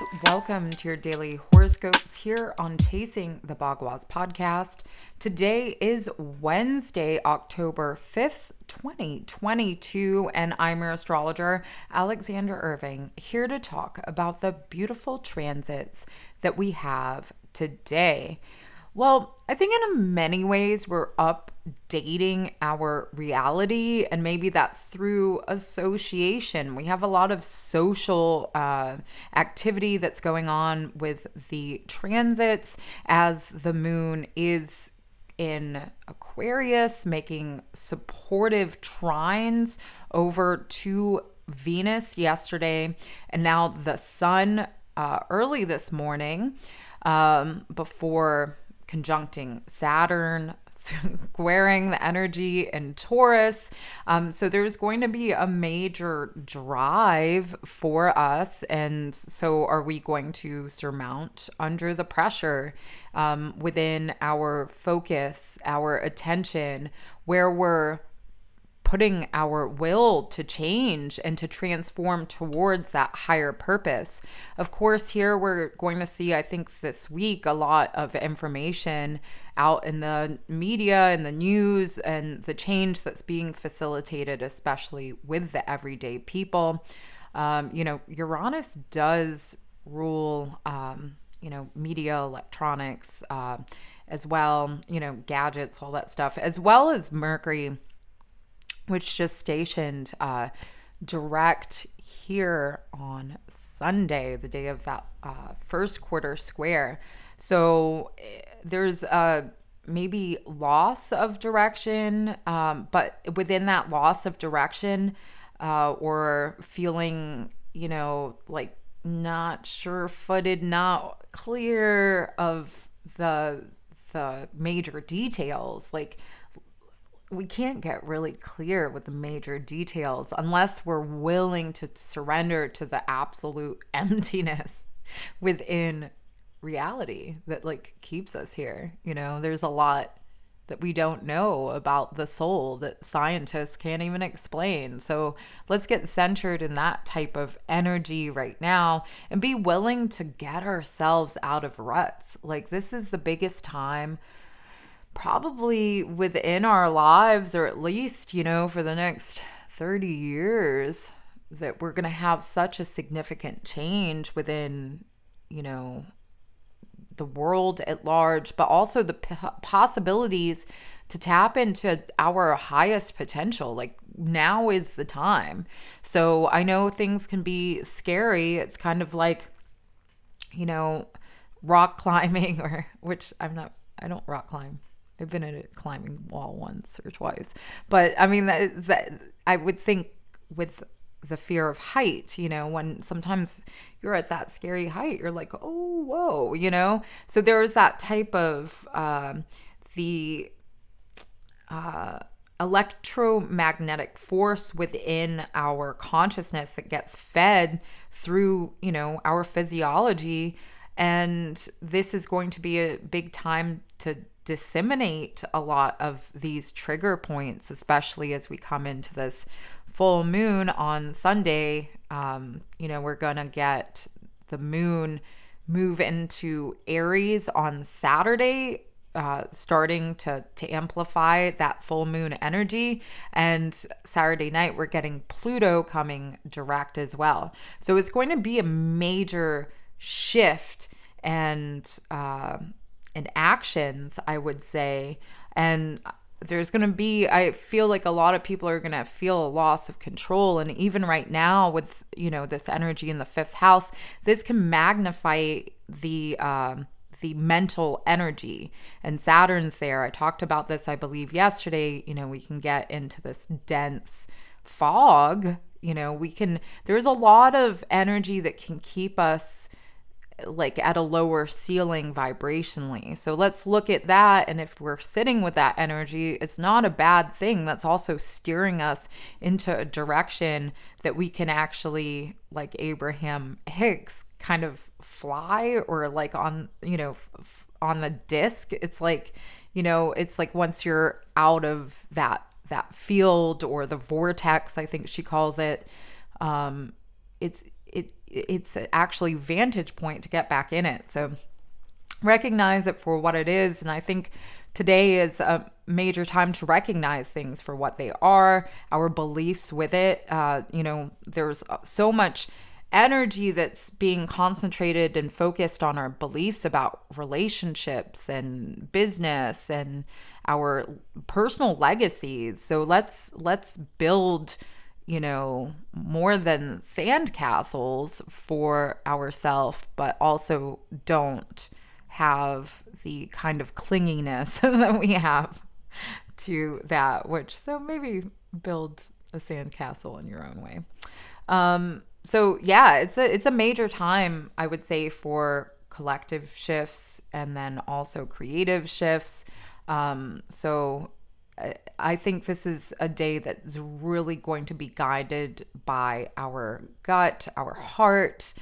guys, welcome to your daily horoscopes here on Chasing the Baguas podcast. Today is Wednesday, October 5th, 2022, and I'm your astrologer, Alexander Irving, here to talk about the beautiful transits that we have today. Well, I think in many ways we're updating our reality, and maybe that's through association. We have a lot of social activity that's going on with the transits, as the moon is in Aquarius, making supportive trines over to Venus yesterday, and now the sun early this morning before conjuncting Saturn, squaring the energy in Taurus. So there's going to be a major drive for us. And so are we going to surmount under the pressure within our focus, our attention, where we're putting our will to change and to transform towards that higher purpose? Of course, here we're going to see, I think this week, a lot of information out in the media and the news and the change that's being facilitated, especially with the everyday people. Uranus does rule, media, electronics, as well, gadgets, all that stuff, as well as Mercury, which just stationed direct here on Sunday, the day of that first quarter square. So there's maybe loss of direction, but within that loss of direction or feeling, like not sure-footed, not clear of the major details, we can't get really clear with the major details unless we're willing to surrender to the absolute emptiness within reality that keeps us here. There's a lot that we don't know about the soul that scientists can't even explain. So let's get centered in that type of energy right now and be willing to get ourselves out of ruts. This is the biggest time probably within our lives, or at least, for the next 30 years, that we're going to have such a significant change within, the world at large, but also the possibilities to tap into our highest potential. Now is the time. So I know things can be scary. It's kind of like, rock climbing, I don't rock climb. I've been at a climbing wall once or twice, but I mean that I would think with the fear of height, when sometimes you're at that scary height, you're like, oh, whoa, So there is that type of the electromagnetic force within our consciousness that gets fed through, our physiology. And this is going to be a big time to disseminate a lot of these trigger points, especially as we come into this full moon on Sunday. We're going to get the moon move into Aries on Saturday, starting to amplify that full moon energy. And Saturday night, we're getting Pluto coming direct as well. So it's going to be a major shift and in actions, I would say. And there's going to be, I feel like a lot of people are going to feel a loss of control. And even right now with, this energy in the fifth house, this can magnify the mental energy, and Saturn's there. I talked about this, I believe, yesterday. We can get into this dense fog. There's a lot of energy that can keep us at a lower ceiling vibrationally. So let's look at that. And if we're sitting with that energy, it's not a bad thing. That's also steering us into a direction that we can actually, like Abraham Hicks, kind of fly, or on, on the disc. It's once you're out of that field, or the vortex, I think she calls it, it's actually vantage point to get back in it. So recognize it for what it is. And I think today is a major time to recognize things for what they are, our beliefs with it. You know, there's so much energy that's being concentrated and focused on our beliefs about relationships and business and our personal legacies. So let's build, you know, more than sandcastles for ourselves, but also don't have the kind of clinginess that we have to that, which, so maybe build a sandcastle in your own way. So yeah, it's a major time, I would say, for collective shifts and then also creative shifts. So I think this is a day that's really going to be guided by our gut, our heart,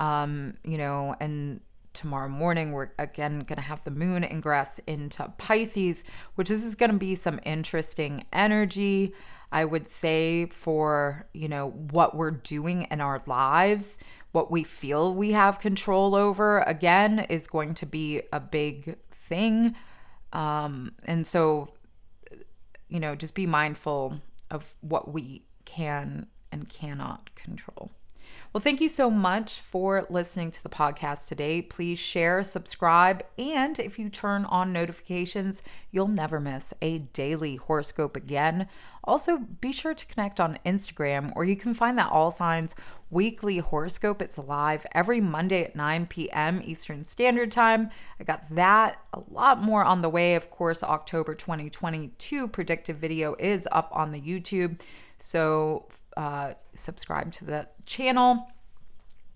you know, and tomorrow morning we're again going to have the moon ingress into Pisces, which this is going to be some interesting energy, I would say, for, you know, what we're doing in our lives, what we feel we have control over, again, is going to be a big thing. And so, you know, just be mindful of what we can and cannot control. Well, thank you so much for listening to the podcast today. Please share, subscribe, and if you turn on notifications, you'll never miss a daily horoscope again. Also, be sure to connect on Instagram, or you can find that All Signs Weekly Horoscope. It's live every Monday at 9 p.m. Eastern Standard Time. I got that, a lot more on the way. Of course, October 2022 predictive video is up on the YouTube. So subscribe to the channel,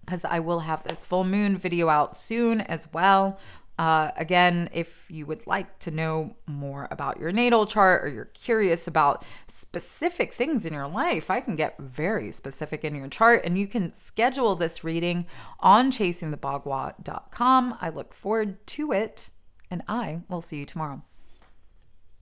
because I will have this full moon video out soon as well. Again, if you would like to know more about your natal chart, or you're curious about specific things in your life, I can get very specific in your chart, and you can schedule this reading on chasingthebaguas.com. I look forward to it, and I will see you tomorrow.